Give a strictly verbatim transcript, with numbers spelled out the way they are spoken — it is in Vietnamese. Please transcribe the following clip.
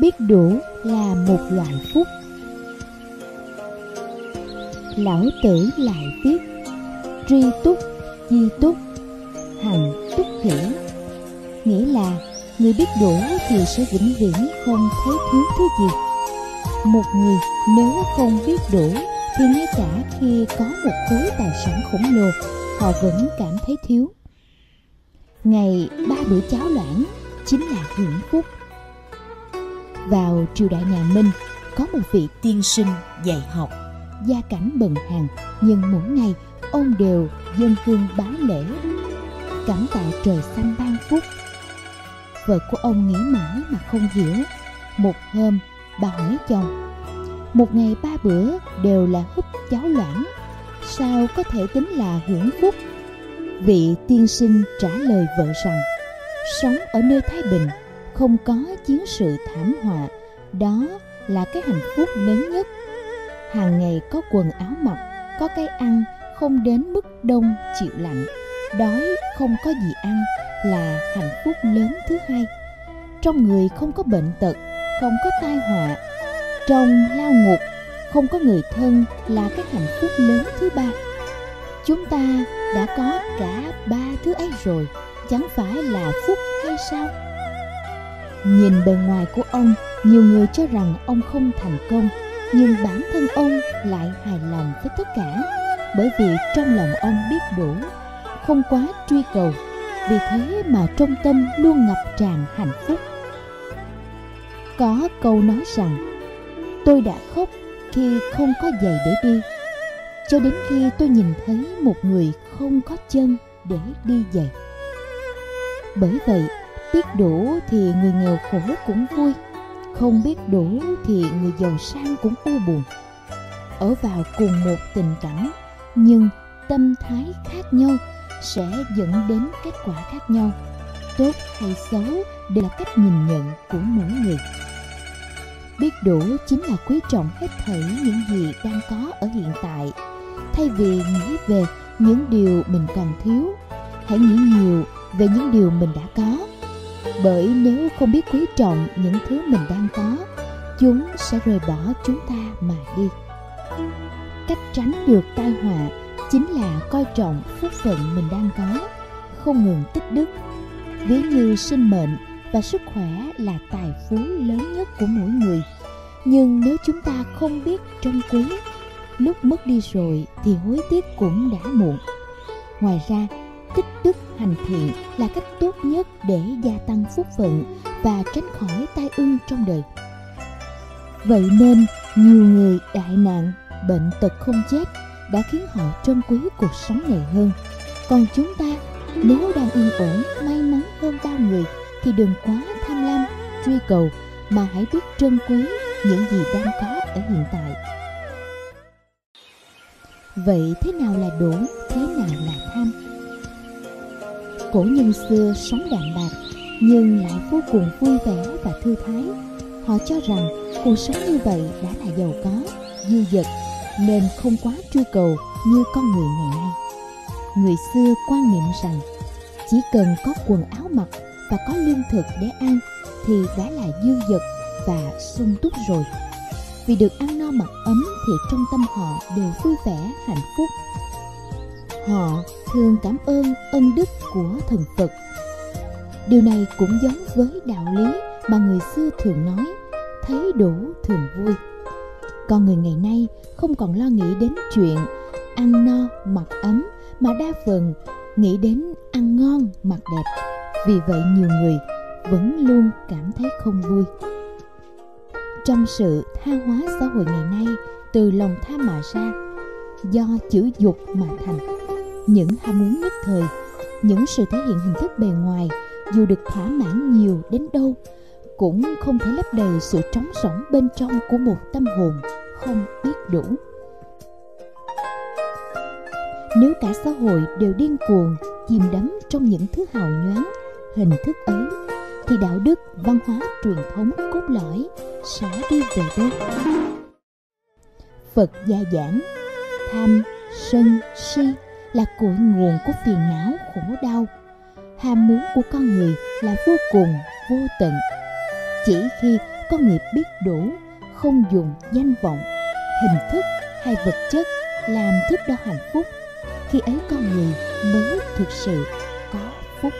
biết đủ là một loại phúc. Lão Tử lại viết: tri túc, di túc, hành túc hỷ. Nghĩa là người biết đủ thì sẽ vĩnh viễn không thấy thiếu thứ gì. Một người nếu không biết đủ thì ngay cả khi có một khối tài sản khổng lồ, họ vẫn cảm thấy thiếu. Ngày ba bữa cháo loãng chính là hưởng phúc. Vào triều đại nhà Minh, có một vị tiên sinh dạy học. Gia cảnh bần hàn, nhưng mỗi ngày ông đều dâng hương bái lễ, cảm tạ trời xanh ban phúc. Vợ của ông nghĩ mãi mà không hiểu. Một hôm, bà hỏi chồng: một ngày ba bữa đều là húp cháo loãng, sao có thể tính là hưởng phúc? Vị tiên sinh trả lời vợ rằng: sống ở nơi thái bình, không có chiến sự thảm họa, đó là cái hạnh phúc lớn nhất. Hàng ngày có quần áo mặc, có cái ăn, không đến mức đông chịu lạnh, đói không có gì ăn là hạnh phúc lớn thứ hai. Trong người không có bệnh tật, không có tai họa, trong lao ngục không có người thân là cái hạnh phúc lớn thứ ba. Chúng ta đã có cả ba thứ ấy rồi, chẳng phải là phúc hay sao? Nhìn bề ngoài của ông, nhiều người cho rằng ông không thành công, nhưng bản thân ông lại hài lòng với tất cả, bởi vì trong lòng ông biết đủ, không quá truy cầu, vì thế mà trong tâm luôn ngập tràn hạnh phúc. Có câu nói rằng: tôi đã khóc khi không có giày để đi, cho đến khi tôi nhìn thấy một người không có chân để đi giày. Bởi vậy, biết đủ thì người nghèo khổ cũng vui, không biết đủ thì người giàu sang cũng u buồn. Ở vào cùng một tình cảnh, nhưng tâm thái khác nhau sẽ dẫn đến kết quả khác nhau. Tốt hay xấu đều là cách nhìn nhận của mỗi người. Biết đủ chính là quý trọng hết thảy những gì đang có ở hiện tại. Thay vì nghĩ về những điều mình còn thiếu, hãy nghĩ nhiều về những điều mình đã có. Bởi nếu không biết quý trọng những thứ mình đang có, chúng sẽ rời bỏ chúng ta mà đi. Cách tránh được tai họa chính là coi trọng phúc phận mình đang có, không ngừng tích đức. Ví như sinh mệnh và sức khỏe là tài phú lớn nhất của mỗi người. Nhưng nếu chúng ta không biết trân quý, lúc mất đi rồi thì hối tiếc cũng đã muộn. Ngoài ra, tích đức hành thiện là cách tốt nhất để gia tăng phúc phận và tránh khỏi tai ương trong đời. Vậy nên, nhiều người đại nạn, bệnh tật không chết đã khiến họ trân quý cuộc sống này hơn. Còn chúng ta, nếu đang yên ổn, may mắn hơn bao người, thì đừng quá tham lam, truy cầu, mà hãy biết trân quý những gì đang có ở hiện tại. Vậy thế nào là đủ, thế nào là tham? Cổ nhân xưa sống đạm bạc, nhưng lại vô cùng vui vẻ và thư thái. Họ cho rằng cuộc sống như vậy đã là giàu có, dư dật, nên không quá truy cầu như con người ngày nay. Người xưa quan niệm rằng chỉ cần có quần áo mặc và có lương thực để ăn thì đã là dư dật và sung túc rồi. Vì được ăn no mặc ấm thì trong tâm họ đều vui vẻ, hạnh phúc. Họ thường cảm ơn ân đức của thần Phật. Điều này cũng giống với đạo lý mà người xưa thường nói: thấy đủ thường vui. Con người ngày nay không còn lo nghĩ đến chuyện ăn no mặc ấm, mà đa phần nghĩ đến ăn ngon mặc đẹp. Vì vậy nhiều người vẫn luôn cảm thấy không vui. Trong sự tha hóa xã hội ngày nay, từ lòng tham mà ra, do chữ dục mà thành. Những ham muốn nhất thời, những sự thể hiện hình thức bề ngoài, dù được thỏa mãn nhiều đến đâu, cũng không thể lấp đầy sự trống rỗng bên trong của một tâm hồn không biết đủ. Nếu cả xã hội đều điên cuồng chìm đắm trong những thứ hào nhoáng, hình thức ấy, thì đạo đức, văn hóa truyền thống cốt lõi sẽ đi về đâu? Phật gia giảng: tham, sân, si là cội nguồn của phiền não, khổ đau. Ham muốn của con người là vô cùng, vô tận. Chỉ khi có người biết đủ, không dùng danh vọng, hình thức hay vật chất làm thước đo hạnh phúc, khi ấy con người mới thực sự có phúc.